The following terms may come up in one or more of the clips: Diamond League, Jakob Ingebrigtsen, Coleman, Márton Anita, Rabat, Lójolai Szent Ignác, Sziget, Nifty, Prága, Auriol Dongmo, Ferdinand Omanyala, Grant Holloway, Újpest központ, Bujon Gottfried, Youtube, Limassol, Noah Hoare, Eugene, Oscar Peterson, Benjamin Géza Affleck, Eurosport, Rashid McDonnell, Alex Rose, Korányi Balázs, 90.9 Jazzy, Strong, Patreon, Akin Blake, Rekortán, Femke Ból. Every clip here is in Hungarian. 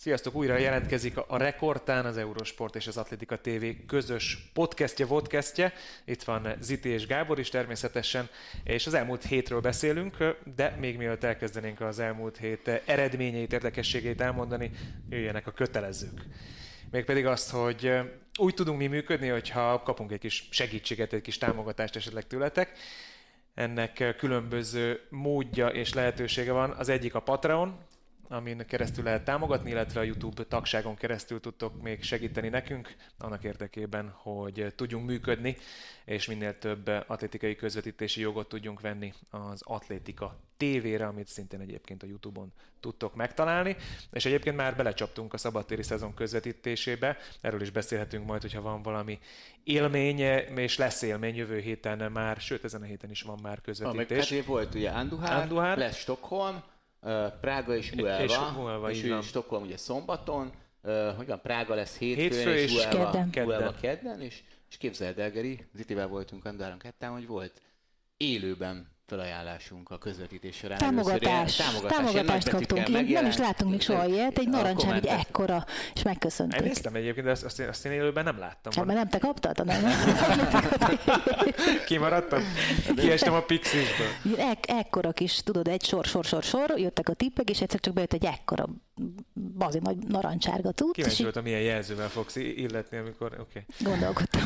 Sziasztok! Újra jelentkezik a Rekortán, az Eurosport és az Atletika TV közös podcastje, vodcastje. Itt van Ziti és Gábor is természetesen, és az elmúlt hétről beszélünk, de még mielőtt elkezdenénk az elmúlt hét eredményeit, érdekességeit elmondani, jöjjenek a kötelezők. Mégpedig azt, hogy úgy tudunk mi működni, hogyha kapunk egy kis segítséget, egy kis támogatást esetleg tőletek. Ennek különböző módja és lehetősége van. Az egyik a Patreon, amin keresztül lehet támogatni, illetve a Youtube tagságon keresztül tudtok még segíteni nekünk, annak érdekében, hogy tudjunk működni, és minél több atlétikai közvetítési jogot tudjunk venni az Atletika TV-re, amit szintén egyébként a Youtube-on tudtok megtalálni. És egyébként már belecsaptunk a szabadtéri szezon közvetítésébe, erről is beszélhetünk majd, hogyha van valami élmény, és lesz élmény jövő héten már, sőt ezen a héten is van már közvetítés. Hát volt ugye Anduhár, lesz Stockholm, Prága és Huelva, és Stockholm ugye szombaton, hogy van, Prága lesz hétfő és Huelva kedden, és képzeld el, Geri, Zitivel voltunk Anduháron ketten, hogy volt élőben felajánlásunk a közvetítés során. Támogatást kaptunk, nem is láttunk még soha ilyet, egy narancsán így ekkora, és megköszöntük. Néztem egyébként, de azt én élőben nem láttam. Hát, mert nem te kaptad? Kimaradtam? Kiestem a pixisből. Ekkora kis, tudod, egy sor, jöttek a tippek, és egyszer csak bejött egy ekkora bazi nagy narancsárga cucc. Kíváncsi voltam, milyen jelzővel fogsz illetni, amikor... Okay. Gondolkodtam.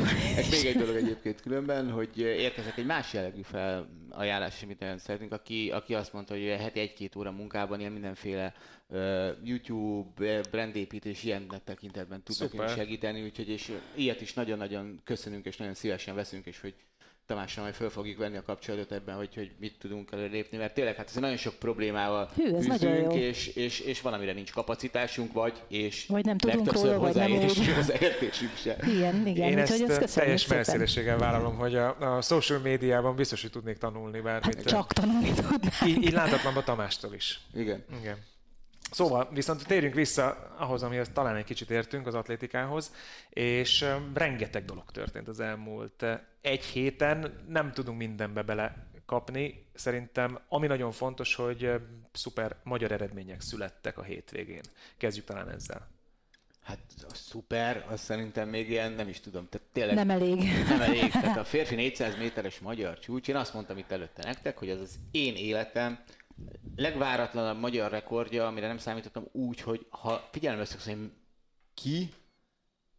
Még egy dolog egyébként különben, hogy érkezett egy más jellegű felajánlás, amit nagyon szeretünk, aki azt mondta, hogy heti 1-2 óra munkában ilyen mindenféle YouTube, brandépítés, ilyen tekintetben tudnak segíteni, úgyhogy és ilyet is nagyon-nagyon köszönünk, és nagyon szívesen veszünk, és hogy Tamással majd föl fogjuk venni a kapcsolatot ebben, hogy mit tudunk előlépni, mert tényleg hát ez nagyon sok problémával küzdünk, és van, amire nincs kapacitásunk, vagy nem tudunk róla, vagy nem értjük az értésünk sem. Igen, én ezt teljes merszélességgel vállalom, hogy a social médiában biztos, hogy tudnék tanulni bármit. Hát csak tanulni tudnánk. Így láthatatlanban Tamástól is. Igen. Szóval viszont térjünk vissza ahhoz, amihez talán egy kicsit értünk, az atlétikához, és rengeteg dolog történt az elmúlt egy héten, nem tudunk mindenbe belekapni. Szerintem ami nagyon fontos, hogy szuper magyar eredmények születtek a hétvégén. Kezdjük talán ezzel. Hát a szuper, azt szerintem még ilyen, nem is tudom, tehát tényleg... Nem elég. Tehát a férfi 400 méteres magyar csúcs, én azt mondtam itt előtte nektek, hogy az az én életem legváratlanabb magyar rekordja, amire nem számítottam úgy, hogy ha figyelem összekszem, hogy ki,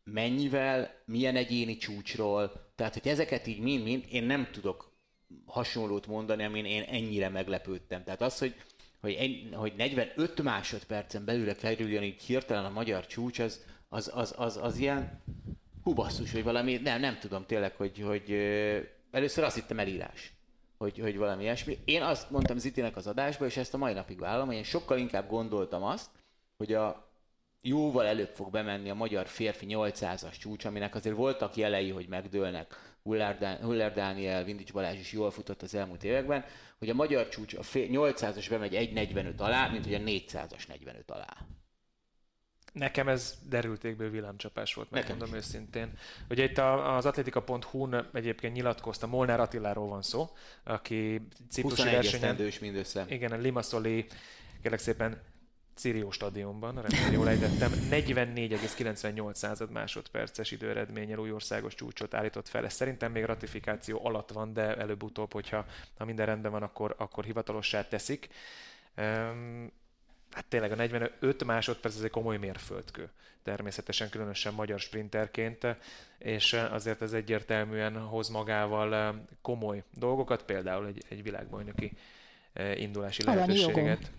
mennyivel, milyen egyéni csúcsról, tehát hogy ezeket így mind-mind, én nem tudok hasonlót mondani, amin én ennyire meglepődtem. Tehát az, hogy 45 másodpercen belül kerüljön így hirtelen a magyar csúcs, az ilyen hú basszus, hogy valami, nem tudom tényleg, hogy először azt hittem elírás. Hogy valami ilyesmi. Én azt mondtam Zitinek az adásba, és ezt a mai napig vállalom, hogy én sokkal inkább gondoltam azt, hogy a jóval előbb fog bemenni a magyar férfi 800-as csúcs, aminek azért voltak jelei, hogy megdőlnek. Huller Dániel, Vindic Balázs is jól futott az elmúlt években, hogy a magyar csúcs a 800-as bemegy 1.45 alá, mint hogy a 400-as 45 alá. Nekem ez derültékből villámcsapás volt, megmondom őszintén. Ugye itt az atletika.hu-n egyébként nyilatkozta, Molnár Attiláról van szó, aki ciprusi versenyen... 21 esztendős mindössze. Igen, a Limassoli, kérlek szépen, Cirió stadionban, remélem jól ejtettem, 44,98 másodperces időeredménnyel újországos csúcsot állított fel. Ez szerintem még ratifikáció alatt van, de előbb-utóbb, hogyha minden rendben van, akkor hivatalossá teszik. Hát tényleg a 45 másodperc, ez egy komoly mérföldkő, természetesen különösen magyar sprinterként, és azért ez egyértelműen hoz magával komoly dolgokat, például egy világbajnoki indulási lehetőséget.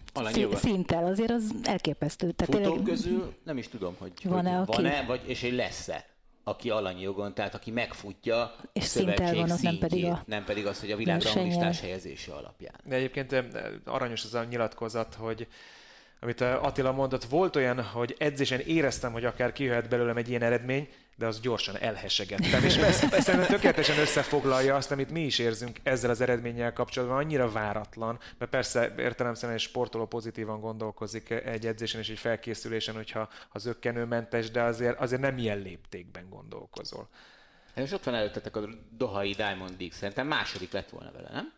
Szinttel azért az elképesztő. Futók tényleg... közül nem is tudom, hogy van-e és hogy lesz-e, aki alanyi jogon, tehát aki megfutja és a szövetség vannak, szintjét, nem pedig az, hogy a világranglistás helyezése alapján. De egyébként aranyos az a nyilatkozat, hogy amit Attila mondott, volt olyan, hogy edzésen éreztem, hogy akár kijöhet belőlem egy ilyen eredmény, de az gyorsan elhesegettem. És szerintem tökéletesen összefoglalja azt, amit mi is érzünk ezzel az eredménnyel kapcsolatban. Annyira váratlan, mert persze értelemszerűen egy sportoló pozitívan gondolkozik egy edzésen és egy felkészülésen, hogyha az ökkenőmentes, de azért nem ilyen léptékben gondolkozol. És ott van előttetek a Dohai Diamond League, szerintem második lett volna vele, nem?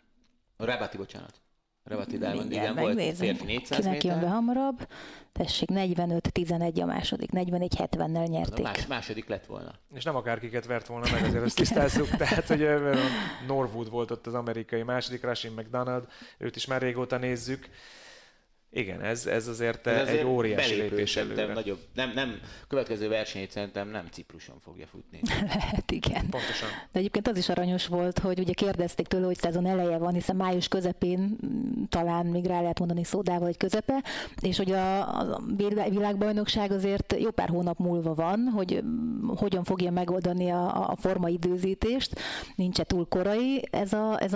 A Rabati, bocsánat. Rabati Diamond League-en volt férfi 400 méter. Kinek jön be hamarabb. Tessék, 45-11 a második, 41-70-nel nyerték. Második lett volna. És nem akárkiket vert volna meg, azért ezt tisztázzuk. Tehát, hogy Norwood volt ott az amerikai második, Rashid McDonnell, őt is már régóta nézzük. Igen, ez azért egy óriási lépés előre. Nagyobb, nem, következő versenyt szerintem nem Cipruson fogja futni. Lehet, igen. Pontosan. De egyébként az is aranyos volt, hogy ugye kérdezték tőle, hogy szezon eleje van, hiszen május közepén talán még rá lehet mondani szódával, hogy közepe, és hogy a világbajnokság azért jó pár hónap múlva van, hogy hogyan fogja megoldani a formaidőzítést, nincs-e túl korai, vagy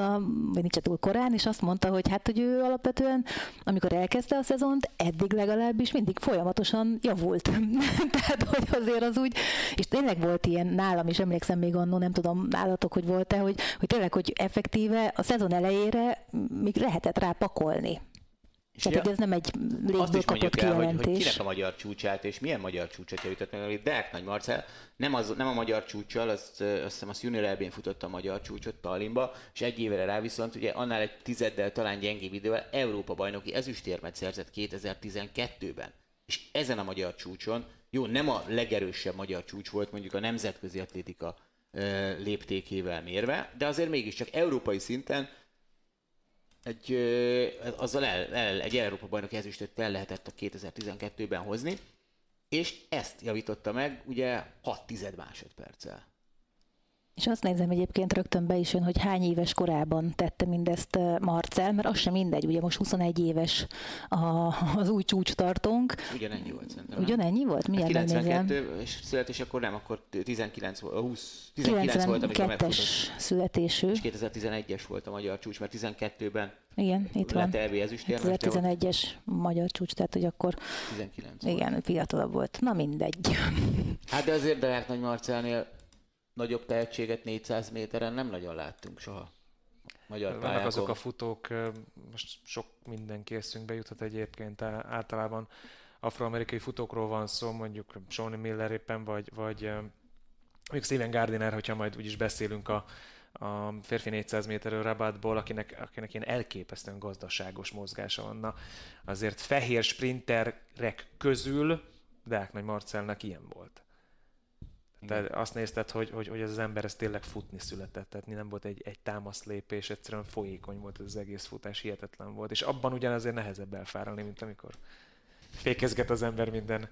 nincs-e túl korán, és azt mondta, hogy hát, hogy ő alapvetően, amikor elkezdte a szezont, eddig legalábbis mindig folyamatosan javult. Tehát, hogy azért az úgy, és tényleg volt ilyen nálam is, emlékszem még annó, nem tudom nálatok, hogy volt-e, hogy tényleg, hogy effektíve a szezon elejére még lehetett rá pakolni. És tehát, hogy ez nem egy légből kapott kijelentés. Hogy kinek a magyar csúcsát, és milyen magyar csúcsot jutott meg, hogy Dák Nagy Marcell nem a magyar csúccsal, azt hiszem, azt junior EB-n futott a magyar csúcsot Tallinnba, és egy évre rá viszont ugye annál egy tizeddel, talán gyengébb idővel Európa-bajnoki ezüstérmet szerzett 2012-ben. És ezen a magyar csúcson, jó, nem a legerősebb magyar csúcs volt mondjuk a nemzetközi atlétika léptékével mérve, de azért mégiscsak európai szinten egy Európa-bajnoki ezüstöt el lehetett a 2012-ben hozni, és ezt javította meg ugye 6 másodperccel. És azt nézem egyébként rögtön be is jön, hogy hány éves korában tette mindezt Marcell, mert az sem mindegy, ugye most 21 éves az új csúcstartónk. Ugyanennyi volt szerintem. Ugyanennyi volt? Milyen hát 92 és születés, akkor nem, akkor 19 volt, amikor megfutott. 92-es születésű. És 2011-es volt a magyar csúcs, mert 12-ben igen, itt van. Lett ezüstér, 2011-es magyar csúcs, tehát hogy akkor 19 igen, volt. Fiatalabb volt. Na mindegy. Hát de azért Dák Nagy Marcellnél nagyobb tehetséget 400 méteren nem nagyon láttunk soha magyar pályákon. Vannak azok a futók, most sok mindenki eszünkbe juthat egyébként, általában afroamerikai futókról van szó, mondjuk Shawny Miller éppen, vagy még Steven Gardiner, hogyha majd úgyis beszélünk a férfi 400 méterről Rabatból, akinek ilyen elképesztően gazdaságos mozgása van. Na, azért fehér sprinterek közül Dák Nagy Marcellnek ilyen volt. De azt nézted, hogy ez az ember ez tényleg futni született, tehát nem volt egy támaszlépés, egyszerűen folyékony volt ez az egész futás, hihetetlen volt, és abban ugyanazért nehezebb elfáralni, mint amikor fékezget az ember minden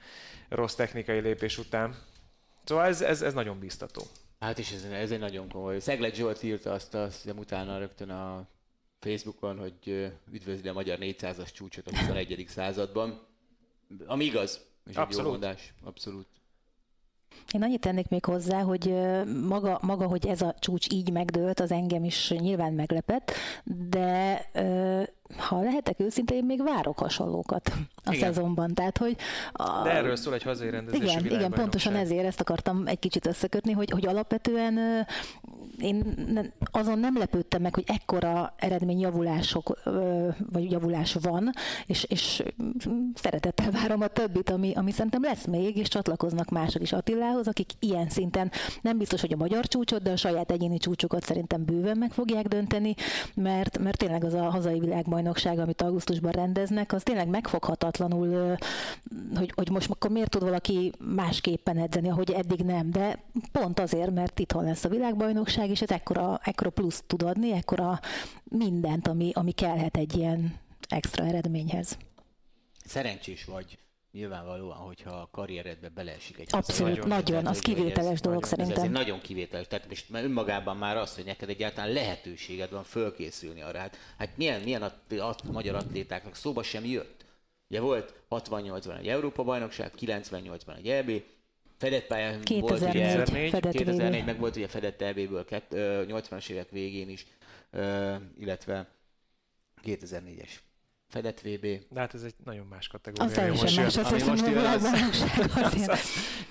rossz technikai lépés után. Szóval ez nagyon biztató. Hát és ez egy nagyon komoly. Szegled Zsolt írta azt utána rögtön a Facebookon, hogy üdvözli a magyar 400-as csúcsot a 21. században, ami igaz, és abszolút. Egy jó mondás. Abszolút. Én annyit tennék még hozzá, hogy maga, hogy ez a csúcs így megdőlt, az engem is nyilván meglepett, de ha lehetek őszinte, én még várok hasonlókat a szezonban. Tehát, hogy de erről szól egy hazai rendezési világbajnokság. Igen, pontosan ezért ezt akartam egy kicsit összekötni, hogy alapvetően én azon nem lepődtem meg, hogy ekkora eredményjavulások, vagy javulás van, és szeretettel várom a többit, ami szerintem lesz még, és csatlakoznak mások is Attilához, akik ilyen szinten nem biztos, hogy a magyar csúcsot, de a saját egyéni csúcsukat szerintem bőven meg fogják dönteni, mert tényleg az a hazai világbajnokság, amit augusztusban rendeznek, az tényleg megfoghatatlanul, hogy most akkor miért tud valaki másképpen edzeni, ahogy eddig nem, de pont azért, mert itthon lesz a világbajnokság, és ez ekkora plusz tud adni, ekkora mindent, ami kellhet egy ilyen extra eredményhez. Szerencsés vagy. Nyilvánvalóan, hogyha a karrieredbe beleesik egy... Abszolút, nagyon, az kivételes dolog szerintem. Ez nagyon kivételes, tehát most önmagában már az, hogy neked egyáltalán lehetőséged van fölkészülni arra. Hát milyen a magyar atlétáknak szóba sem jött. Ugye volt 68-ban egy Európa-bajnokság, 98-ban egy EB, fedett pályán volt ugye 2004, meg volt ugye fedett EB-ből 80-as évek végén is, illetve 2004-es. Fedett VB. De hát ez egy nagyon más kategória.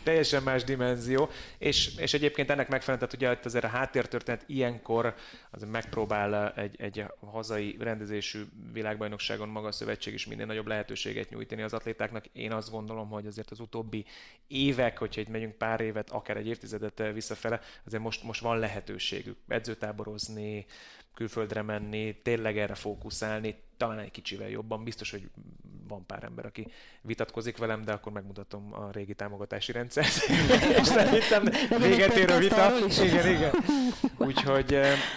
Teljesen más dimenzió. És egyébként ennek megfelelően, ugye itt azért a háttértörténet ilyenkor azért megpróbál egy hazai rendezésű világbajnokságon maga a szövetség is minden nagyobb lehetőséget nyújtani az atlétáknak. Én azt gondolom, hogy azért az utóbbi évek, hogyha itt megyünk pár évet, akár egy évtizedet visszafele, azért most van lehetőségük edzőtáborozni, külföldre menni, tényleg erre fókuszálni, talán egy kicsivel jobban, biztos, hogy van pár ember, aki vitatkozik velem, de akkor megmutatom a régi támogatási rendszert, és szerintem véget ér a vita. Igen.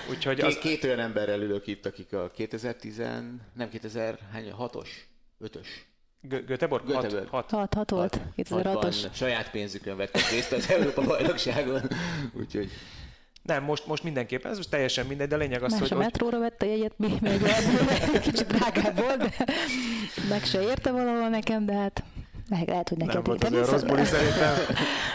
Úgyhogy az... Két olyan emberrel ülök itt, akik a 2006-os, 5-ös. Göteborg? 6 volt, 2006-os. Saját pénzükön vettek részt az Európa-bajnokságon, úgyhogy... Nem, most mindenképpen, ez most teljesen mindegy, de a lényeg az, más hogy... Más a metróra vett a jegyet, még kicsit drágább volt, de meg se érte valahol nekem, de hát lehet, hogy neked... Nem volt az olyan rossz buli szerintem.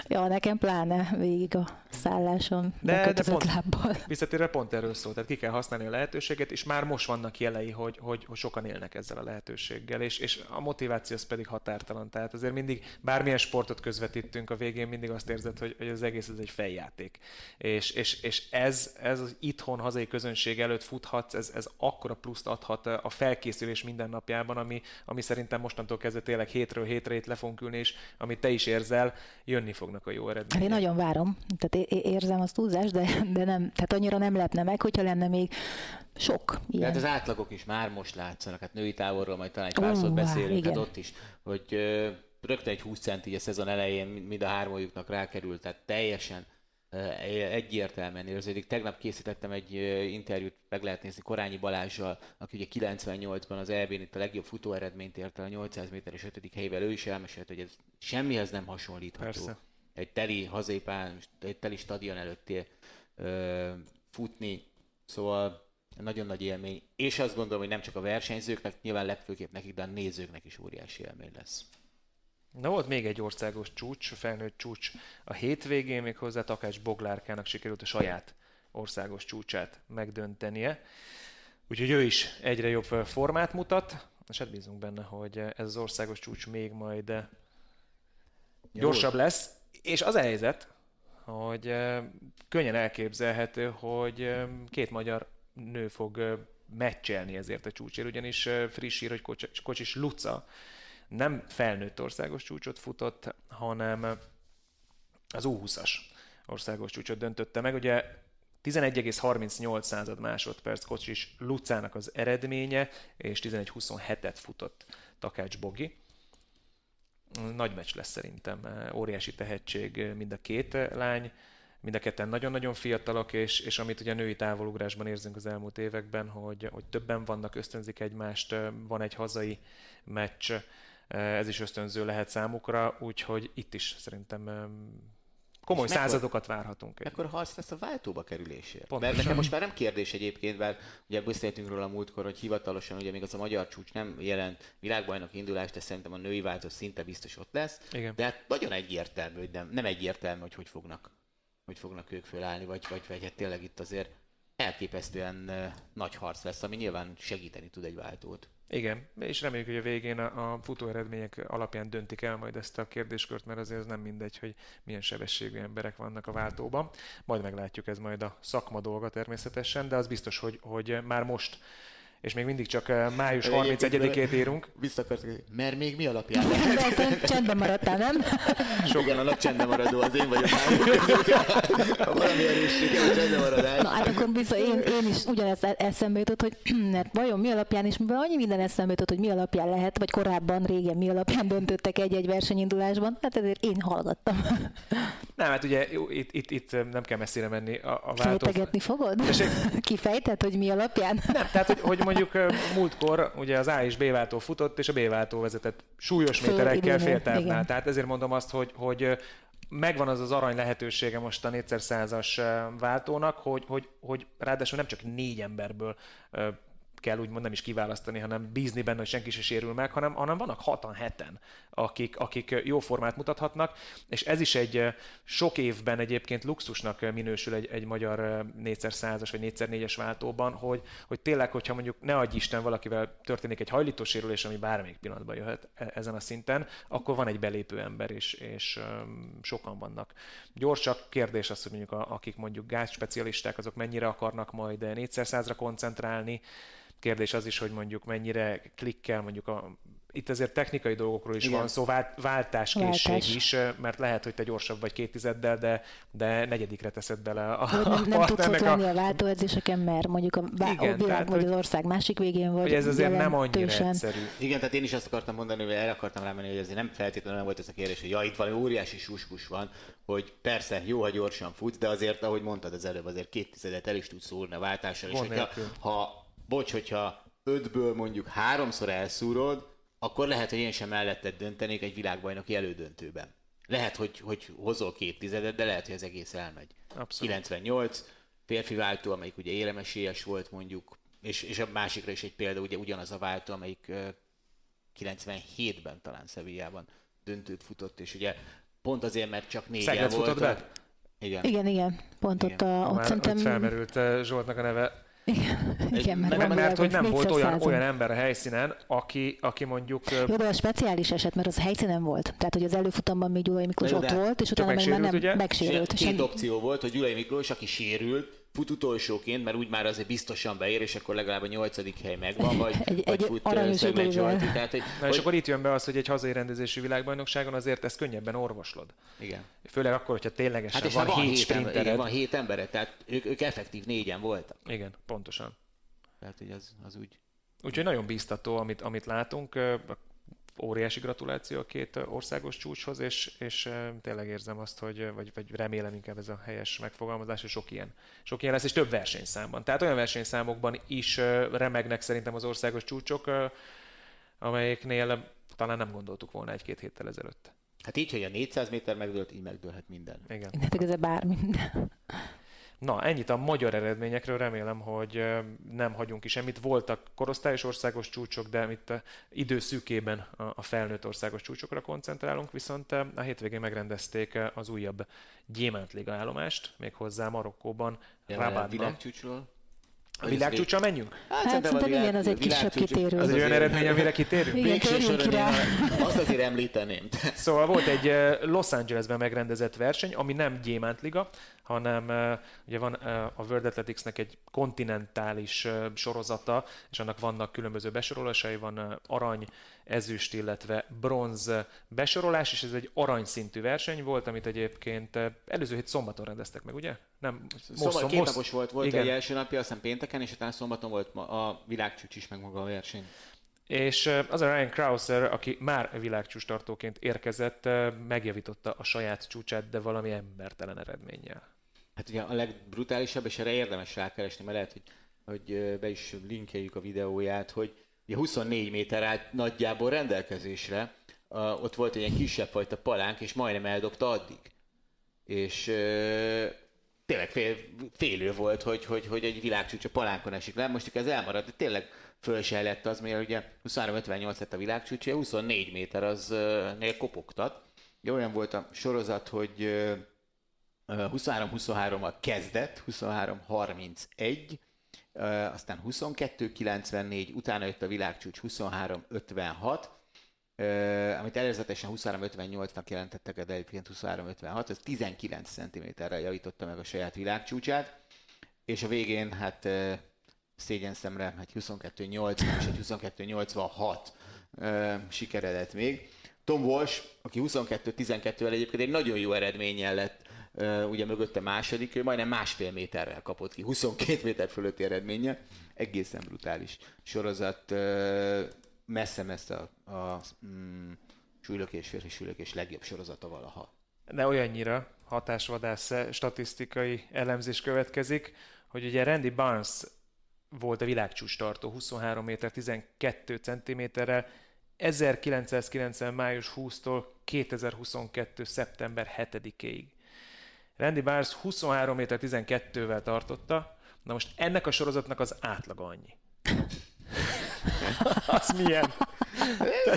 Ja, nekem pláne végig a szálláson bekötözött lábbal. Visszatérve pont erről szól, tehát ki kell használni a lehetőséget, és már most vannak jelei, hogy sokan élnek ezzel a lehetőséggel, és a motiváció az pedig határtalan. Tehát azért mindig bármilyen sportot közvetítünk, a végén mindig azt érzed, hogy az egész ez egy fejjáték. És ez az itthon hazai közönség előtt futhatsz, ez akkora pluszt adhat a felkészülés mindennapjában, ami szerintem mostantól kezdve tényleg hétről hétre itt le fogunk ülni, és amit te is érzel, jönni fognak a jó eredmények. Én nagyon várom, tehát érzem azt túlzás, de nem, tehát annyira nem lepne meg, hogyha lenne még sok ilyen. Tehát az átlagok is már most látszanak, hát női távolról majd talán egy pár szót beszélünk, hát ott is, hogy rögtön egy 20 cent így a szezon elején mind a hármójuknak rákerült, tehát teljesen egyértelműen érződik. Tegnap készítettem egy interjút, meg lehet nézni Korányi Balázssal, aki ugye 98-ban az EB-n itt a legjobb futóeredményt ért el a 800 méteres 5. helyével, ő is elmesélt, hogy ez semmihez nem hasonlítható. Persze. Egy teli hazépán, egy teli stadion előtt futni, szóval nagyon nagy élmény. És azt gondolom, hogy nem csak a versenyzőknek, nyilván legfőképp nekik, de a nézőknek is óriási élmény lesz. Na volt még egy országos csúcs, felnőtt csúcs a hétvégén, méghozzá Takács Boglárkának sikerült a saját országos csúcsát megdöntenie. Úgyhogy ő is egyre jobb formát mutat, és hát bízunk benne, hogy ez az országos csúcs még majd gyorsabb lesz. És az a helyzet, hogy könnyen elképzelhető, hogy két magyar nő fog meccselni ezért a csúcsért, ugyanis friss hír, hogy Kocsis Luca nem felnőtt országos csúcsot futott, hanem az U20-as országos csúcsot döntötte meg. Ugye 11,38 másodperc Kocsis Lucának az eredménye, és 11,27-et futott Takács Bogi. Nagy meccs lesz szerintem, óriási tehetség mind a két lány, mind a ketten nagyon-nagyon fiatalok, és amit ugye a női távolugrásban érzünk az elmúlt években, hogy többen vannak, ösztönzik egymást, van egy hazai meccs, ez is ösztönző lehet számukra, úgyhogy itt is szerintem komoly és századokat várhatunk. Akkor harc lesz a váltóba kerülésért. Pontosan. Mert nekem most már nem kérdés egyébként, mert ugye beszéltünk róla a múltkor, hogy hivatalosan ugye még az a magyar csúcs nem jelent világbajnoki indulást, de szerintem a női váltó szinte biztos ott lesz. Igen. De hát nagyon egyértelmű, hogy nem egyértelmű, hogy hogy fognak ők fölállni, vagy hát tényleg itt azért elképesztően nagy harc lesz, ami nyilván segíteni tud egy váltót. Igen, és reméljük, hogy a végén a futóeredmények alapján döntik el majd ezt a kérdéskört, mert azért az nem mindegy, hogy milyen sebességű emberek vannak a váltóban. Majd meglátjuk, ez majd a szakma dolga természetesen, de az biztos, hogy már most, és még mindig csak május 31-ét írunk. Visszakartak, mert még mi alapján? De csendben maradtál, nem? Sokan a nap csendben maradó, az én vagyok már. Ha valami erősségem, a csendben maradás. Na hát akkor vissza, én is ugyanezt eszembe jutott, hogy hát vajon mi alapján, és mivel annyi minden eszembe jutott, hogy mi alapján lehet, vagy korábban, régen mi alapján döntöttek egy-egy versenyindulásban, hát ezért én hallgattam. Nem, hát ugye itt nem kell messzire menni a váltó. Fejtegetni fogod? Kifejtett, hogy mi alapján? Nem, tehát hogy mondjuk múltkor ugye az A és B váltó futott, és a B váltó vezetett súlyos méterekkel féltávnál. Tehát ezért mondom azt, hogy megvan az arany lehetősége most a 4x100-as váltónak, hogy ráadásul nem csak 4 emberből kell úgymond nem is kiválasztani, hanem bízni benne, hogy senki se sérül meg, hanem vannak 6-7-en, akik jó formát mutathatnak, és ez is egy sok évben egyébként luxusnak minősül egy magyar 4x100-as vagy 4x4-es váltóban, hogy tényleg, hogyha mondjuk ne adj Isten valakivel történik egy hajlítósérülés, ami bármelyik pillanatban jöhet ezen a szinten, akkor van egy belépő ember, és sokan vannak. Gyorsak, kérdés az, hogy mondjuk akik mondjuk gátspecialisták, azok mennyire akarnak majd 4x100-ra koncentrálni, Kérdés az is, hogy mondjuk mennyire klikkel, mondjuk itt azért technikai dolgokról is igen. van szó, váltáskészség is, mert lehet, hogy te gyorsabb vagy 2 tizeddel, de negyedikre teszed bele a partnernek. Nem tudsz ott lenni a váltóedzéseken, mert mondjuk a világ vagy az ország másik végén vagy. Hogy ez azért nem annyira egyszerű. Igen, tehát én is azt akartam mondani, hogy erre akartam rámenni, hogy azért nem feltétlenül volt ez a kérdés, hogy itt valami óriási suskus van, hogy persze jó, ha gyorsan futsz, de azért, ahogy mondtad az előbb, azért 2 tizedet el is tudsz szúrni a váltással, és hogyha 5-ből mondjuk 3-szor elszúrod, akkor lehet, hogy én sem melletted döntenék egy világbajnoki elődöntőben. Lehet, hogy hozol 2 tizedet, de lehet, hogy az egész elmegy. Abszolút. 98, férfi váltó, amelyik ugye élemesélyes volt mondjuk, és a másikra is egy példa, ugye ugyanaz a váltó, amelyik 97-ben talán Sevillában döntőt futott, és ugye pont azért, mert csak 4-jel volt. Igen, pont igen. Ott szerintem... felmerült Zsoltnak a neve. Igen, mert hogy nem volt olyan ember a helyszínen, aki mondjuk... Jó, de a speciális eset, mert az helyszínen volt. Tehát, hogy az előfutamban még Gyulai Miklós ott volt, és utána meg már nem megsérült. Két opció volt, hogy Gyulai Miklós, aki sérült, fut utolsóként, mert úgy már azért biztosan beér, és akkor legalább a 8. hely megvan, vagy fut Szegled Zsolt. És akkor itt jön be az, hogy egy hazai rendezésű világbajnokságon azért ezt könnyebben orvoslod. Igen. Főleg akkor, hogyha ténylegesen van 7 sprintered. Van 7 embered, tehát ők effektív 4-en voltak. Igen, pontosan. Tehát, hogy az úgy... Úgyhogy nagyon bíztató, amit látunk. Óriási gratuláció a két országos csúcshoz, és tényleg érzem azt, hogy vagy remélem inkább ez a helyes megfogalmazás, hogy sok ilyen lesz, és több versenyszámban. Tehát olyan versenyszámokban is remegnek szerintem az országos csúcsok, amelyeknél talán nem gondoltuk volna 1-2 héttel ezelőtt. Hát így, hogy a 400 méter megdőlt, így megdőlhet minden. Igen. Hát ez bármi. Na, ennyit a magyar eredményekről, remélem, hogy nem hagyunk ki semmit. Voltak korosztályos országos csúcsok, de itt időszűkében a felnőtt országos csúcsokra koncentrálunk, viszont a hétvégén megrendezték az újabb Diamond League állomást, méghozzá Marokkóban, Rabatban. Világcsúcsról? A világcsúcsra menjünk? Hát szerintem igen, az egy kisebb kitérő. Az egy olyan eredmény, amire kitérünk? Igen, térjünk ki rá. Azt azért említeném. Szóval volt egy Los Angelesben megrendezett verseny, ami nem Gyémánt Liga, hanem ugye van a World Athleticsnek egy kontinentális sorozata, és annak vannak különböző besorolásai, van arany, ezüst, illetve bronz besorolás, és ez egy aranyszintű verseny volt, amit egyébként előző hét szombaton rendeztek meg, ugye? Nem, Kétnapos volt egy első napja, aztán pénteken, és utána szombaton volt a világcsúcs is, meg maga a verseny. És az a Ryan Crouser, aki már világcsúcstartóként érkezett, megjavította a saját csúcsát, de valami embertelen eredménnyel. Hát ugye a legbrutálisabb, és erre érdemes rákeresni, mert lehet, hogy be is linkeljük a videóját, hogy ugye 24 méter állt nagyjából rendelkezésre, ott volt egy ilyen kisebb fajta palánk, és majdnem eldobta addig. És tényleg félő volt, hogy egy világcsúcs a palánkon esik le. Most ez elmaradt, de tényleg föl se lett az, mert ugye 23-58 lett a világcsúcs, 24 méter aznél kopogtat. Ugye olyan volt a sorozat, hogy 23-23-mal kezdett, 23-31, aztán 22-94, utána jött a világcsúcs 23-56, amit előzetesen 23-58-nak jelentettek, de egyébként 23-56, ez 19 cm-rel javította meg a saját világcsúcsát, és a végén hát szégyenszemre, hát 22-80 és egy 22-86 sikeredett még. Tom Walsh, aki 22-12-vel egyébként egy nagyon jó eredménnyel lett, ugye mögötte második, ő majdnem 1,5 méterrel kapott ki, 22 méter fölötti eredménye, egészen brutális sorozat, messze-messze a súlylökés, férfi súlylökés legjobb sorozata valaha. De olyannyira hatásvadász statisztikai elemzés következik, hogy ugye Randy Barnes volt a világcsúcs tartó 23 méter 12 centiméterrel, 1990. május 20-tól 2022. szeptember 7-éig. Randy Barnes 23 méter 12-vel tartotta, na most ennek a sorozatnak az átlaga annyi. Az milyen?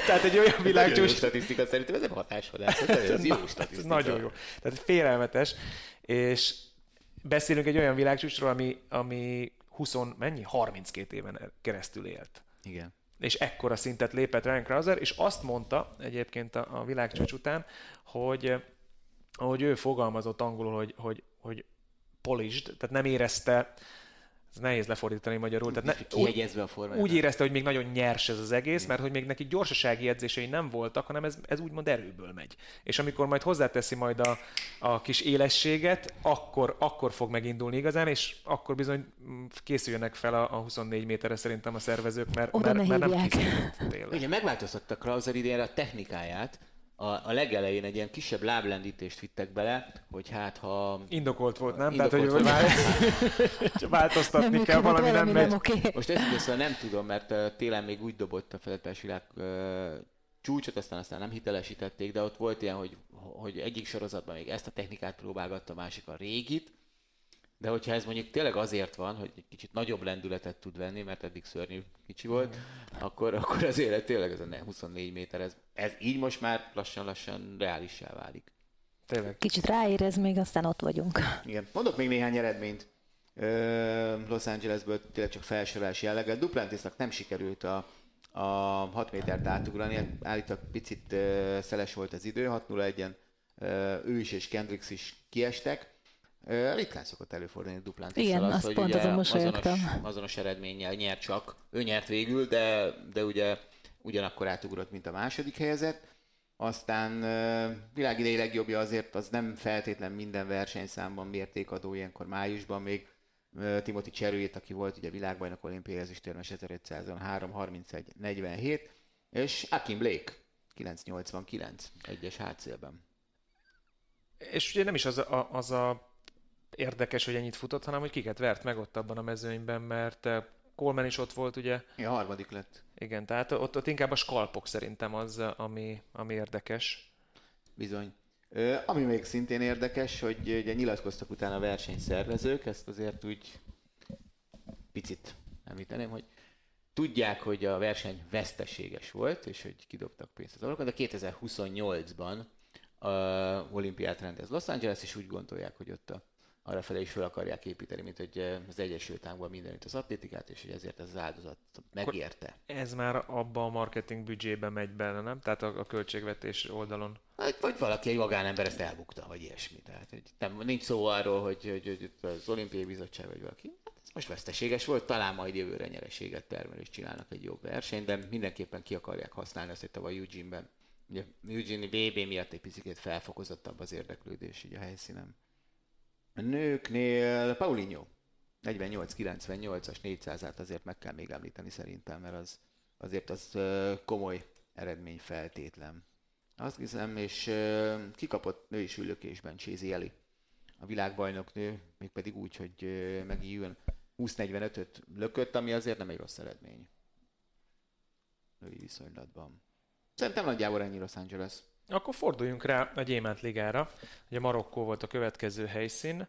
Tehát egy olyan világcsúcs... Nagyon jó statisztika, szerintem ez nem hatásvadász, ez jó statisztika. Nagyon jó, tehát félelmetes, és beszélünk egy olyan világcsúcsról, ami 32 éven keresztül élt. Igen. És ekkora szintet lépett Ryan Crouser, és azt mondta egyébként a világcsúcs után, hogy ahogy ő fogalmazott angolul, hogy polished, tehát nem érezte Ez nehéz lefordítani magyarul. Tehát ne, úgy érezte, hogy még nagyon nyers ez az egész, mert hogy még neki gyorsasági edzései nem voltak, hanem ez úgymond erőből megy. És amikor majd hozzáteszi majd a kis élességet, akkor fog megindulni igazán, és akkor bizony készüljenek fel a 24 méterre szerintem a szervezők, mert nem készülnek. Ugye megváltoztatta Crouser idénre a technikáját. A legelején egy ilyen kisebb láblendítést vittek bele, hogy hát ha... Indokolt volt, nem? Indokolt tehát, hogy változtatni nem kell, valami nem megy. Okay. Most ezt viszont nem tudom, mert télen még úgy dobott a fedettes világ csúcsot, aztán nem hitelesítették, de ott volt ilyen, hogy egyik sorozatban még ezt a technikát próbálgatta, másik a régit, de hogyha ez mondjuk tényleg azért van, hogy egy kicsit nagyobb lendületet tud venni, mert eddig szörnyű kicsi volt, akkor azért tényleg ez a 24 méter, ez így most már lassan-lassan reálissá válik. Tényleg. Kicsit ráérez még, aztán ott vagyunk. Igen. Mondok még néhány eredményt. Los Angelesből tényleg csak felsorolás jelleggel. Duplantisnak nem sikerült a 6 métert átugrani, állítólag picit szeles volt az idő, 6-0-1-en ő is és Kendricks is kiestek. Ritkán szokott előfordulni a duplán tisztel az, hogy pont azonos eredménnyel nyer csak. Ő nyert végül, de ugye ugyanakkor átugrott, mint a második helyezett. Aztán világidei legjobbja azért, az nem feltétlen minden versenyszámban mértékadó, ilyenkor májusban még Timothy Cserőjét, aki volt ugye világbajnok olimpiai ezüstérmes 1500-on 3-31-47, és Akin Blake 989 egyes hátszélben. És ugye nem is az a érdekes, hogy ennyit futott, hanem hogy kiket vert meg ott abban a mezőnyben, mert Coleman is ott volt, ugye? Ja, harmadik lett. Igen, tehát ott inkább a skalpok szerintem az, ami érdekes. Bizony. Ami még szintén érdekes, hogy ugye nyilatkoztak utána a versenyszervezők, ezt azért úgy picit említeném, hogy tudják, hogy a verseny veszteséges volt, és hogy kidobtak pénzt az orrokon, de 2028-ban olimpiát rendez Los Angeles, és úgy gondolják, hogy ott arrafelé is fel akarják építeni, mint hogy az Egyesült Államokban mindenütt az atlétikát, és hogy ezért ez az áldozat megérte. Ez már abba a marketing büdzsében megy bele, nem? Tehát a költségvetés oldalon. Vagy valaki, egy magánember ezt elbukta, vagy ilyesmi. Tehát nem, nincs szó arról, hogy az Olimpiai Bizottság vagy valaki. Hát ez most veszteséges volt, talán majd jövőre nyereséget termel, és csinálnak egy jobb versenyt, de mindenképpen ki akarják használni azt, hogy tavaly Eugene-ben. Ugye Eugene VB miatt egy picit felfokozottabb az érdeklődés így a helyszínen. A nőknél Paulinho 48-98-as 400-át azért meg kell még említeni szerintem, mert az komoly eredmény feltétlen. Azt hiszem, és kikapott női sülökésben Chase Eli, a világbajnoknő, mégpedig úgy, hogy megijön 20-45-öt lökött, ami azért nem egy rossz eredmény női viszonylatban. Szerintem nagyjából ennyi Los Angeles. Akkor forduljunk rá a Gyémánt Ligára. Ugye Marokkó volt a következő helyszín,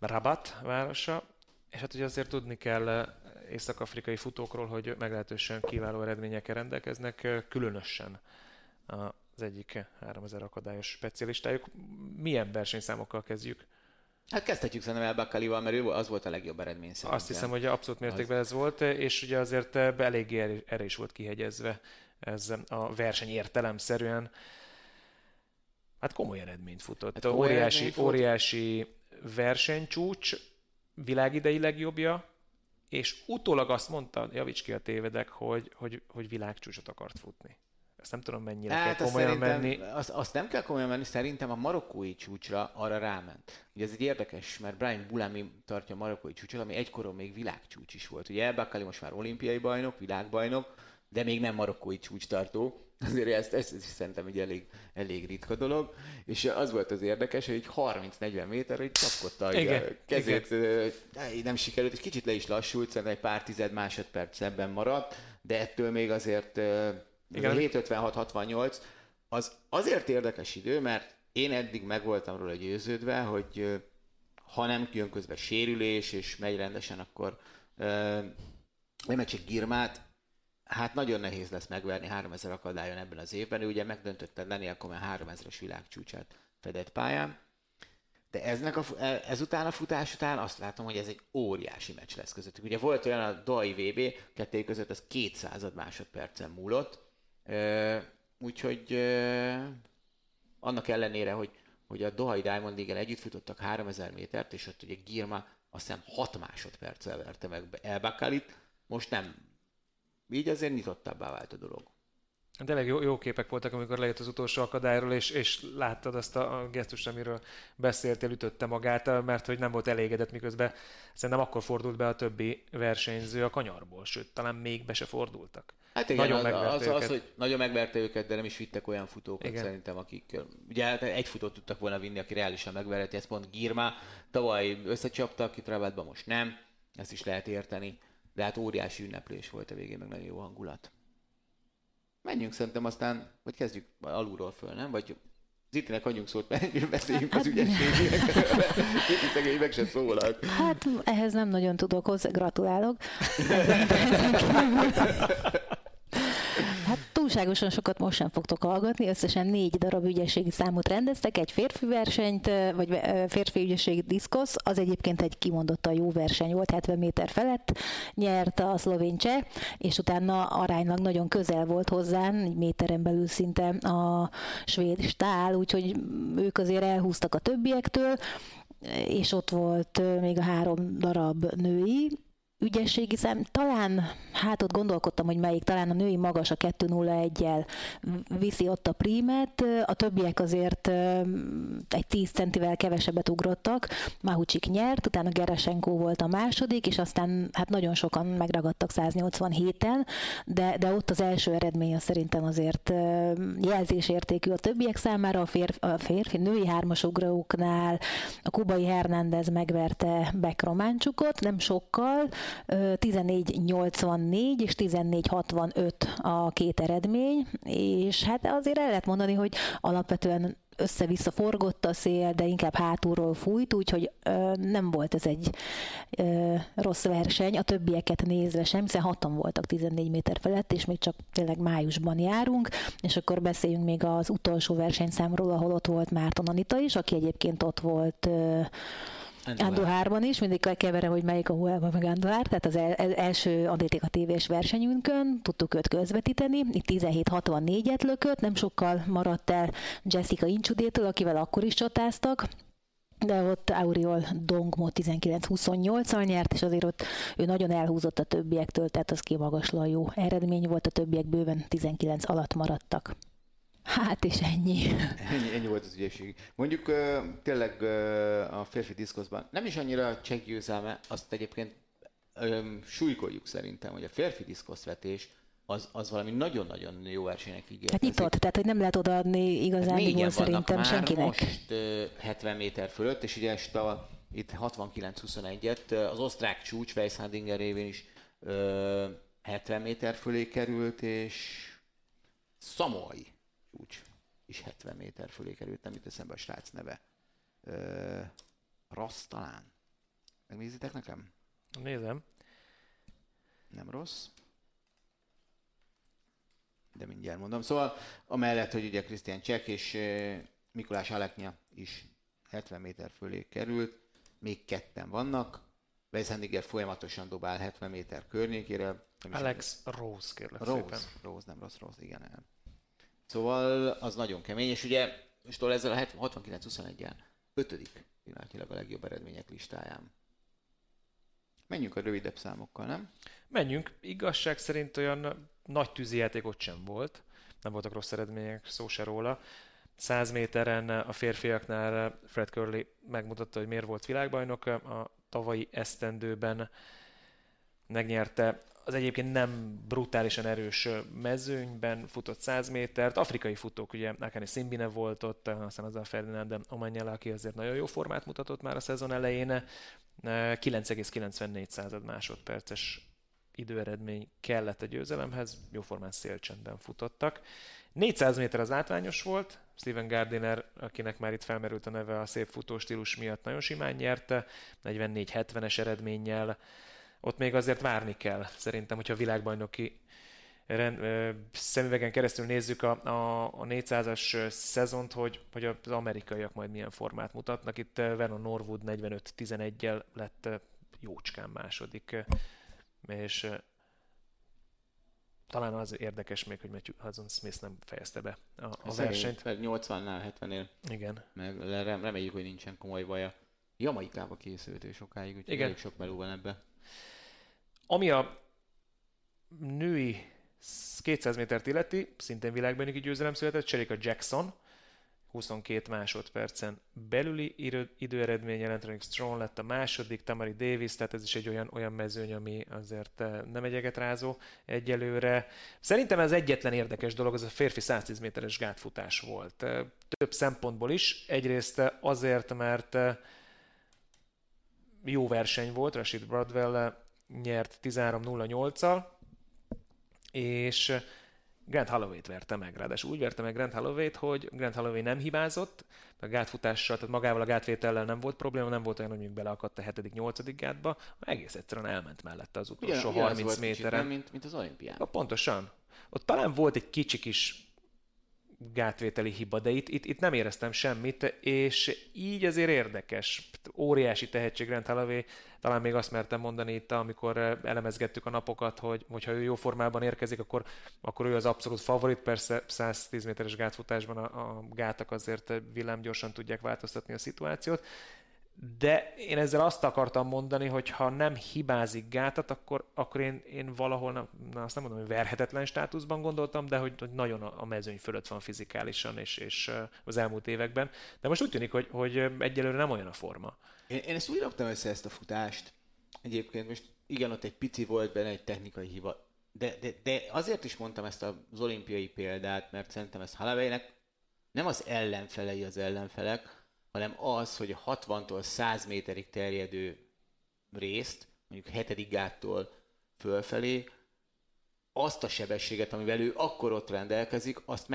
Rabat városa, és hát ugye azért tudni kell észak-afrikai futókról, hogy meglehetősen kiváló eredményekkel rendelkeznek, különösen az egyik 3000 akadályos specialistájuk. Milyen versenyszámokkal kezdjük? Hát kezdhetjük szerintem El Bakalival, mert ő az volt a legjobb eredmény szerintem. Azt hiszem, hogy abszolút mértékben ez volt, és ugye azért eléggé erre is volt kihegyezve. Ez a verseny értelemszerűen hát komoly eredményt futott. Hát komoly óriási versenycsúcs, világidei legjobbja, és utólag azt mondta, javíts ki a tévedek, hogy világcsúcsot akart futni. Ezt nem tudom, mennyire kell komolyan menni. Azt nem kell komolyan menni, szerintem a marokkói csúcsra arra ráment. Ugye ez egy érdekes, mert Brahim Boulami tartja a marokkói csúcsot, ami egykoron még világcsúcs is volt. Ugye El Bakkali most már olimpiai bajnok, világbajnok, de még nem marokkói csúcstartó, azért ez szerintem egy elég ritka dolog, és az volt az érdekes, hogy 30-40 méter, hogy csapkodta a kezét, nem sikerült, és kicsit le is lassult, szerintem egy pár tized másodperc ebben maradt, de ettől még azért 7-56-68, az azért érdekes idő, mert én eddig meg voltam róla győződve, hogy ha nem jön közben sérülés, és megy rendesen, akkor nem egy Girmát, hát nagyon nehéz lesz megverni 3000 akadályon ebben az évben. Ő ugye megdöntötte Daniel Komen 3000-es világcsúcsát fedett pályán. De ezután a futás után azt látom, hogy ez egy óriási meccs lesz közöttük. Ugye volt olyan a Dohai VB, kettő között az 200 másodpercen múlott. Úgyhogy annak ellenére, hogy a Dohai Diamond League-en együtt futottak 3000 métert, és ott ugye Girma azt hiszem 6 másodperccel verte meg Elbakalit, most nem. Így azért nyitottabbá vált a dolog. De meg jó képek voltak, amikor lejött az utolsó akadályról, és láttad azt a gesztust, amiről beszéltél, ütötte magát, mert hogy nem volt elégedett, miközben szerintem akkor fordult be a többi versenyző a kanyarból, sőt, talán még be se fordultak. Hát igen, nagyon az, hogy nagyon megverte őket, de nem is vittek olyan futókat, igen. Szerintem, akik... Ugye egy futót tudtak volna vinni, aki reálisan megverheti, ez pont Girma, tavaly összecsaptak, itt Rabatban most nem, ezt is lehet érteni, de hát óriási ünneplés volt a végén, meg nagyon jó hangulat. Menjünk szerintem aztán, vagy kezdjük alulról föl, nem? Vagy Zitinek adjunk szót, mert beszéljünk az ügyességekről. Ziti szegény meg se szólalt. Hát ehhez nem nagyon tudok hozzá, gratulálok. Hát túlságosan sokat most sem fogtok hallgatni, összesen 4 darab ügyességi számot rendeztek, egy férfi versenyt, vagy férfi ügyességi diszkosz, az egyébként egy kimondottan jó verseny volt, 70 méter felett nyert a szlovén cseh, és utána aránylag nagyon közel volt hozzán, egy méteren belül szinte a svéd stál, úgyhogy ők azért elhúztak a többiektől, és ott volt még a 3 darab női ügyességi szám, talán, hát ott gondolkodtam, hogy melyik, talán a női magas a 201-jel viszi ott a prímet, a többiek azért egy 10 centivel kevesebbet ugrottak, Mahucsik nyert, utána Geresenko volt a második, és aztán hát nagyon sokan megragadtak 187-en, de ott az első eredmény szerintem azért jelzésértékű a többiek számára, a női hármasugróknál a kubai Hernández megverte Beck Románcsukot, nem sokkal, 14.84 és 14.65 a 2 eredmény, és hát azért el lehet mondani, hogy alapvetően össze-vissza forgott a szél, de inkább hátulról fújt, úgyhogy nem volt ez egy rossz verseny, a többieket nézve sem, hiszen 6-an voltak 14 méter felett, és még csak tényleg májusban járunk, és akkor beszéljünk még az utolsó versenyszámról, ahol ott volt Márton Anita is, aki egyébként ott volt Andohárban is, mindig keverem, hogy melyik a Huelva meg Andohár, tehát az első Atletika TV-s versenyünkön tudtuk őt közvetíteni, itt 17.64-et lökött, nem sokkal maradt el Jessica Incsudétől, akivel akkor is csatáztak, de ott Auriol Dongmo 19-28-al nyert, és azért ott ő nagyon elhúzott a többiektől, tehát az kimagasló jó eredmény volt, a többiek bőven 19 alatt maradtak. Hát és ennyi volt az ügyesség. Mondjuk tényleg a férfi diszkoszban nem is annyira cseh győzelme, azt egyébként súlykoljuk szerintem, hogy a férfi diszkoszvetés az valami nagyon-nagyon jó versenynek ígérkezik. Hát nyitott, tehát hogy nem lehet odaadni igazán jól szerintem senkinek. Most 70 méter fölött, és ugye itt 69-21-et az osztrák csúcs Weisshaidinger révén is 70 méter fölé került, és Szamoi csúcs is 70 méter fölé került, nem jut eszembe a srác neve. Rassz talán. Megnézitek nekem? Nézem. Nem rossz. De mindjárt mondom. Szóval amellett, hogy ugye Krisztián Csek és Mikulás Aleknya is 70 méter fölé került, még 2-en vannak. Weisshaidinger folyamatosan dobál 70 méter környékére. Alex Rose, kérlek szépen. Rose, nem rossz, Rose, igen, nem. Szóval az nagyon kemény, és ugye mostól ezzel a 69-21-en 5. pillanatnyilag a legjobb eredmények listáján. Menjünk a rövidebb számokkal, nem? Menjünk. Igazság szerint olyan nagy tűzijátékot sem volt. Nem voltak rossz eredmények, szó se róla. 100 méteren a férfiaknál Fred Curley megmutatta, hogy miért volt világbajnok. A tavalyi esztendőben megnyerte az egyébként nem brutálisan erős mezőnyben, futott 100 métert, afrikai futók, ugye Akani Simbine volt ott, aztán az a Ferdinand Omanyala, aki azért nagyon jó formát mutatott már a szezon elején, 9,94 másodperces időeredmény kellett a győzelemhez, jóformán szélcsendben futottak. 400 méter az látványos volt, Steven Gardiner, akinek már itt felmerült a neve a szép futóstílus miatt, nagyon simán nyerte, 44-70-es eredménnyel. Ott még azért várni kell, szerintem, hogyha a világbajnoki szemüvegen keresztül nézzük a 400-as szezont, hogy az amerikaiak majd milyen formát mutatnak. Itt Vernon Norwood 45-11-jel lett jócskán második, és talán az érdekes még, hogy Matthew Hudson Smith nem fejezte be a versenyt. 80-nál, 70-nél. Igen. Meg reméljük, hogy nincsen komoly baja Jamaikába készült ő sokáig, úgyhogy igen, elég sok meló van ebbe. Ami a női 200 métert illeti, szintén világbajnoki győzelem született, Cserika Jackson, 22 másodpercen belüli időeredmény jelent, Strong lett a második, Tamari Davis, tehát ez is egy olyan mezőny, ami azért nem egy egetrázó egyelőre. Szerintem ez egyetlen érdekes dolog, ez a férfi 110 méteres gátfutás volt. Több szempontból is, egyrészt azért, mert jó verseny volt, Rashid Bradwell nyert 13-08-al, és Grant Holloway-t verte meg, ráadásul úgy verte meg Grant Holloway-t, hogy Grant Holloway nem hibázott, a gátfutással, tehát magával a gátvétellel nem volt probléma, nem volt olyan, hogy beleakadt a 7.-8. gátba, egész egyszerűen elment mellette az utolsó 30 méteren. Mint az olimpián. Na, pontosan. Ott talán volt egy kicsi kis gátvételi hiba, de itt nem éreztem semmit, és így azért érdekes. Óriási tehetség Grant Holloway, talán még azt mertem mondani itt, amikor elemezgettük a napokat, hogy ha ő jó formában érkezik, akkor ő az abszolút favorit, persze 110 méteres gátfutásban a gátak azért villámgyorsan tudják változtatni a szituációt, de én ezzel azt akartam mondani, hogy ha nem hibázik gátat, akkor én valahol, azt nem mondom, hogy verhetetlen státuszban gondoltam, de hogy nagyon a mezőny fölött van fizikálisan és az elmúlt években. De most úgy tűnik, hogy egyelőre nem olyan a forma. Én ezt úgy raktam össze, ezt a futást. Egyébként most igen, ott egy pici volt benne egy technikai hiba. De azért is mondtam ezt az olimpiai példát, mert szerintem ezt Hollowaynek nem az ellenfelei az ellenfelek, hanem az, hogy a 60-tól 100 méterig terjedő részt, mondjuk 7. gáttól fölfelé, azt a sebességet, amivel ő akkor ott rendelkezik, azt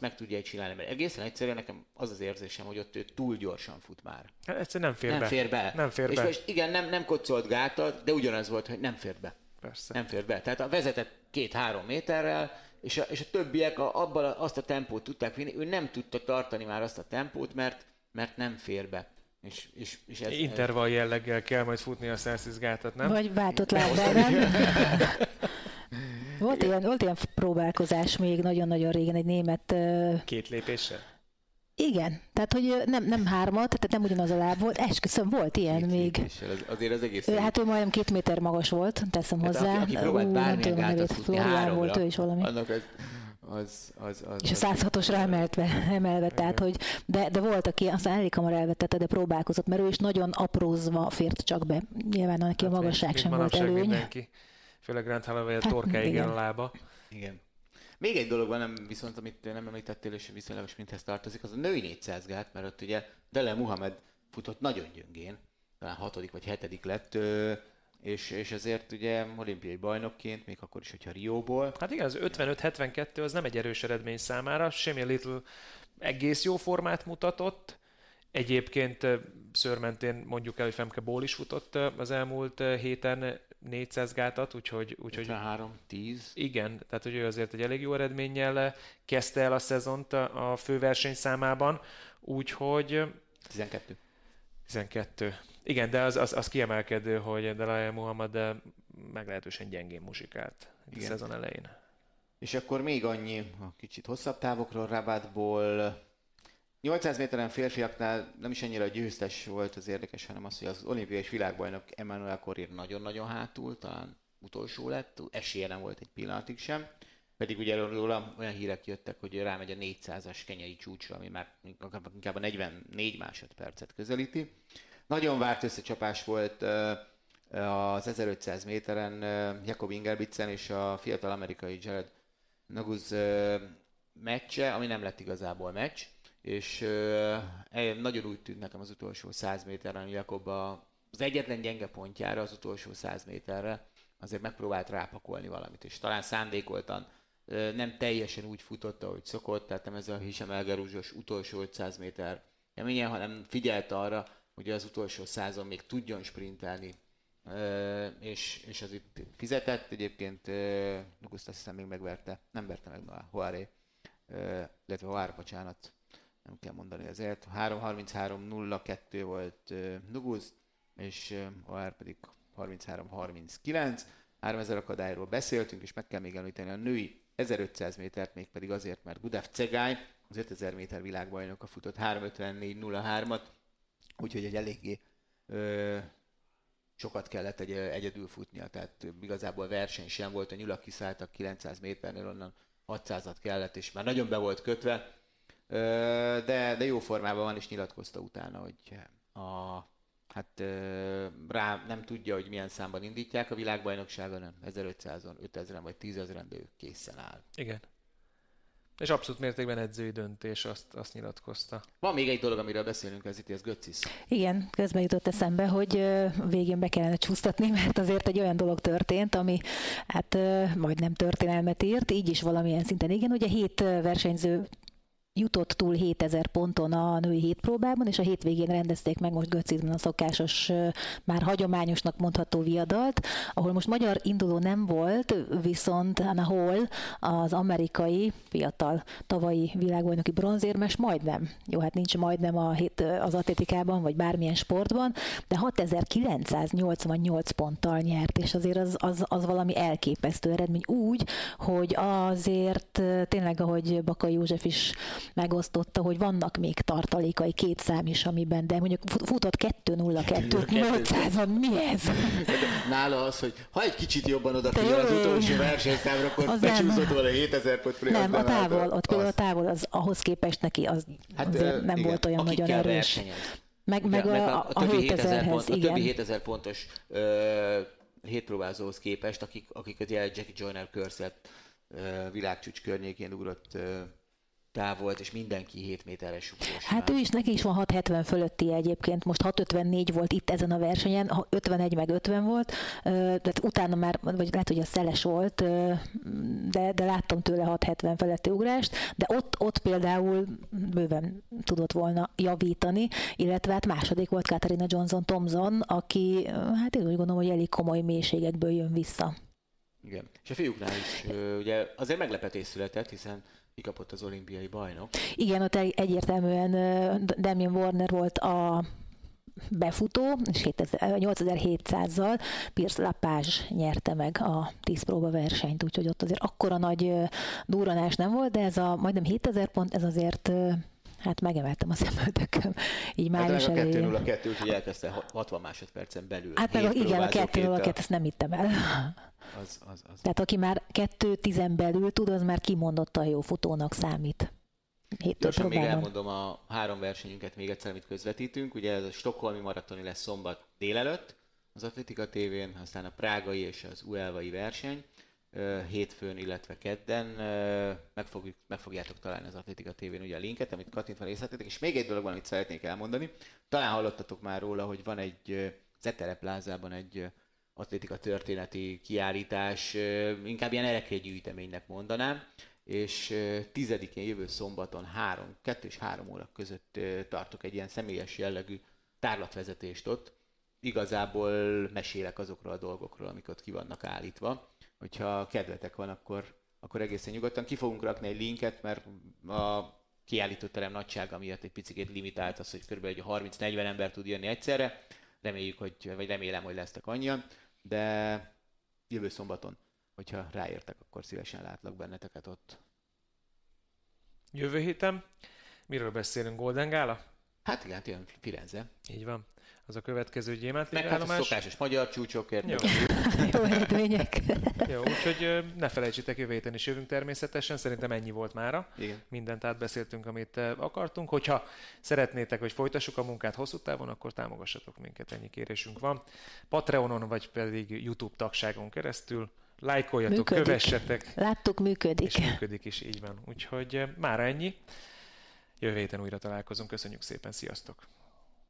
meg tudja csinálni. Mert egészen egyszerűen nekem az az érzésem, hogy ott ő túl gyorsan fut már. Hát egyszerűen nem fér be. És most igen, nem kocolt gátat, de ugyanaz volt, hogy nem fér be. Persze. Nem fér be. Tehát a vezetett 2-3 méterrel, és a többiek abban azt a tempót tudták vinni, ő nem tudta tartani már azt a tempót, mert nem fér be. És ez intervall jelleggel kell majd futni a 110 gátat, nem? Vagy váltott lábbal, nem? Volt ilyen próbálkozás még nagyon-nagyon régen egy német... Két lépéssel? Igen, tehát hogy nem hármat, tehát nem ugyanaz a láb volt, esküszöm, volt ilyen két még. Azért az egész... Hát ő majdnem 2 méter magas volt, teszem hát hozzá. Aki próbált bármilyen gátat futni háromra, annak ez... Az és a 106-os rá emelve, tehát, hogy de volt, aki aztán Erika elvetette, de próbálkozott, mert ő is nagyon aprózva fért csak be. Nyilván neki a magasság sem volt előny. Mindenki, főleg Grant Holloway a torkáig a lába. Igen. Még egy dolog van, viszont amit nem említettél, és viszonylagos minthez tartozik, az a női 400 gát, mert ott ugye Dele Muhammed futott nagyon gyöngén, talán 6. vagy 7. lett, és ezért ugye olimpiai bajnokként, még akkor is, hogyha Rióból. Hát igen, az 55-72 az nem egy erős eredmény számára, Shawny Miller egész jó formát mutatott, egyébként szőrmentén mondjuk el, hogy Femke Ból is futott az elmúlt héten 400 gátat, úgyhogy 3-10. Igen, tehát hogy ő azért egy elég jó eredménnyel kezdte el a szezont a főverseny számában, úgyhogy... 12. Igen, de az kiemelkedő, hogy Dele Muhammed meglehetősen gyengén muzsikált a szezon elején. És akkor még annyi a kicsit hosszabb távokról, Rabatból. 800 méteren férfiaknál nem is annyira győztes volt az érdekes, hanem az, hogy az olimpiai és világbajnok Emmanuel Corrier nagyon-nagyon hátul, talán utolsó lett, esélye nem volt egy pillanatig sem. Pedig ugye róla olyan hírek jöttek, hogy rámegy a 400-as kenyai csúcsra, ami már inkább a 44 másodpercet közelíti. Nagyon várt összecsapás volt az 1500 méteren Jakob Ingebrigtsen és a fiatal amerikai Yared Nuguse meccse, ami nem lett igazából meccs, és nagyon úgy tűnt nekem az utolsó 100 méteren, hogy Jakob az egyetlen gyenge pontjára, az utolsó 100 méterre azért megpróbált rápakolni valamit, és talán szándékoltan nem teljesen úgy futott, ahogy szokott, tehát nem ez a Hisham El Garouzsos utolsó 500 méter keményen, hanem figyelt arra, hogy az utolsó 100-on még tudjon sprintelni, és az itt fizetett. Egyébként Nugust azt hiszem még megverte, nem verte meg Noah Hoare, illetve Hoare, bocsánat, nem kell mondani azért. 3.33.02 volt Nugust, és Hoare pedig 33.39. 3000 akadályról beszéltünk, és meg kell még említeni a női 1500 métert, még pedig azért, mert Gudav Cegány, az 5000 méter világbajnoka futott 3.54.03-at, Úgyhogy egy eléggé sokat kellett egyedül futnia, tehát igazából verseny sem volt, a nyulak kiszálltak 900 méternél, onnan 600-at kellett, és már nagyon be volt kötve, de jó formában van, és nyilatkozta utána, hogy rá nem tudja, hogy milyen számban indítják a világbajnokságon, nem 1500-on, 5000-en vagy 10.000-en, de ő készen áll. Igen. És abszolút mértékben edzői döntés, azt nyilatkozta. Van még egy dolog, amiről beszélünk, ez itt, ez Götzisz. Igen, közben jutott eszembe, hogy végén be kellene csúsztatni, mert azért egy olyan dolog történt, ami hát majdnem történelmet írt, így is valamilyen szinten. Igen, ugye 7 versenyző jutott túl 7000 ponton a női hétpróbában, és a hétvégén rendezték meg most Göccisben a szokásos, már hagyományosnak mondható viadalt, ahol most magyar induló nem volt, viszont Noah Hoare, az amerikai fiatal tavalyi világbajnoki bronzérmes majdnem. Jó, hát nincs majdnem az atlétikában, vagy bármilyen sportban, de 6988 ponttal nyert, és azért az valami elképesztő eredmény úgy, hogy azért tényleg, ahogy Bakai József is megosztotta, hogy vannak még tartalékai 2 szám is, amiben, de mondjuk futott 2:02, 800-on, mi ez? Nála az, hogy ha egy kicsit jobban odafigyel az utolsó versenyszámra, akkor becsúszott volna 7000 pont. Nem, a távol, ott például a távol, az ahhoz képest neki az, hát, nem igen, volt olyan nagyon erős. Meg a 7000-hez. A többi 7000 pontos hétpróbázóhoz képest, akik az jelen Jackie Joyner Körszett világcsúcs környékén ugrott volt, és mindenki 7 méteres sugrós. Hát ő is, neki is van 670 fölötti egyébként, most 654 volt itt ezen a versenyen, 51 meg 50 volt, tehát utána már, vagy lehet, hogy a szeles volt, de láttam tőle 670 feletti ugrást, de ott például bőven tudott volna javítani, illetve hát második volt Katarina Johnson-Thompson, aki hát én úgy gondolom, hogy elég komoly mélységekből jön vissza. Igen, és a fiúknál is ugye azért meglepetés született, hiszen kikapott az olimpiai bajnok. Igen, ott egyértelműen Damien Warner volt a befutó, és 8700-zal Pierce Lapage nyerte meg a 10 próba versenyt, úgyhogy ott azért akkora nagy durranás nem volt, de ez a majdnem 7000 pont, ez azért hát megemeltem a szemöldököm. Így május elején. Hát meg a 2:02, úgyhogy elkezdte 60 másodpercen belül. Hát meg igen, a 2:02, ezt nem hittem el. Az. Tehát aki már 2:10 belül tud, az már kimondottan jó futónak számít. Gyorsan még elmondom a 3 versenyünket még egyszer, amit közvetítünk. Ugye ez a stockholmi maratoni lesz szombat délelőtt az Atletika TV-n, aztán a prágai és az huelvai verseny hétfőn, illetve kedden. Meg fogjátok találni az Atletika TV-n ugye a linket, amit kattintva részletetek. És még egy dolog van, amit szeretnék elmondani. Talán hallottatok már róla, hogy van egy Zetere plázában egy atlétika történeti kiállítás, inkább ilyen ereklygyűjteménynek mondanám, és 10-én jövő szombaton 2 és 3 óra között tartok egy ilyen személyes jellegű tárlatvezetést ott. Igazából mesélek azokról a dolgokról, amik ott ki vannak állítva. Hogyha kedvetek van, akkor egészen nyugodtan ki fogunk rakni egy linket, mert a kiállítóterem nagysága miatt egy picit limitált az, hogy kb. 30-40 ember tud jönni egyszerre. Remélem, hogy lesztek annyian, de jövő szombaton, hogyha ráértek, akkor szívesen látlak benneteket ott. Jövő héten miről beszélünk? Golden Gála? Hát igen, jön Firenze. Így van. Az a következő gyémánt légállomás. Hát a szokásos magyar csúcsokért. Jó. Jó, úgyhogy ne felejtsétek, jövő héten is jövünk természetesen. Szerintem ennyi volt mára. Igen. Mindent átbeszéltünk, amit akartunk. Hogyha szeretnétek, hogy folytassuk a munkát hosszú távon, akkor támogassatok minket. Ennyi kérésünk van. Patreonon vagy pedig Youtube tagságon keresztül. Lájkoljatok, működik. Kövessetek. Láttuk, működik. És működik is, így van. Úgyhogy mára ennyi. Jövő héten újra találkozunk. Köszönjük szépen, sziasztok!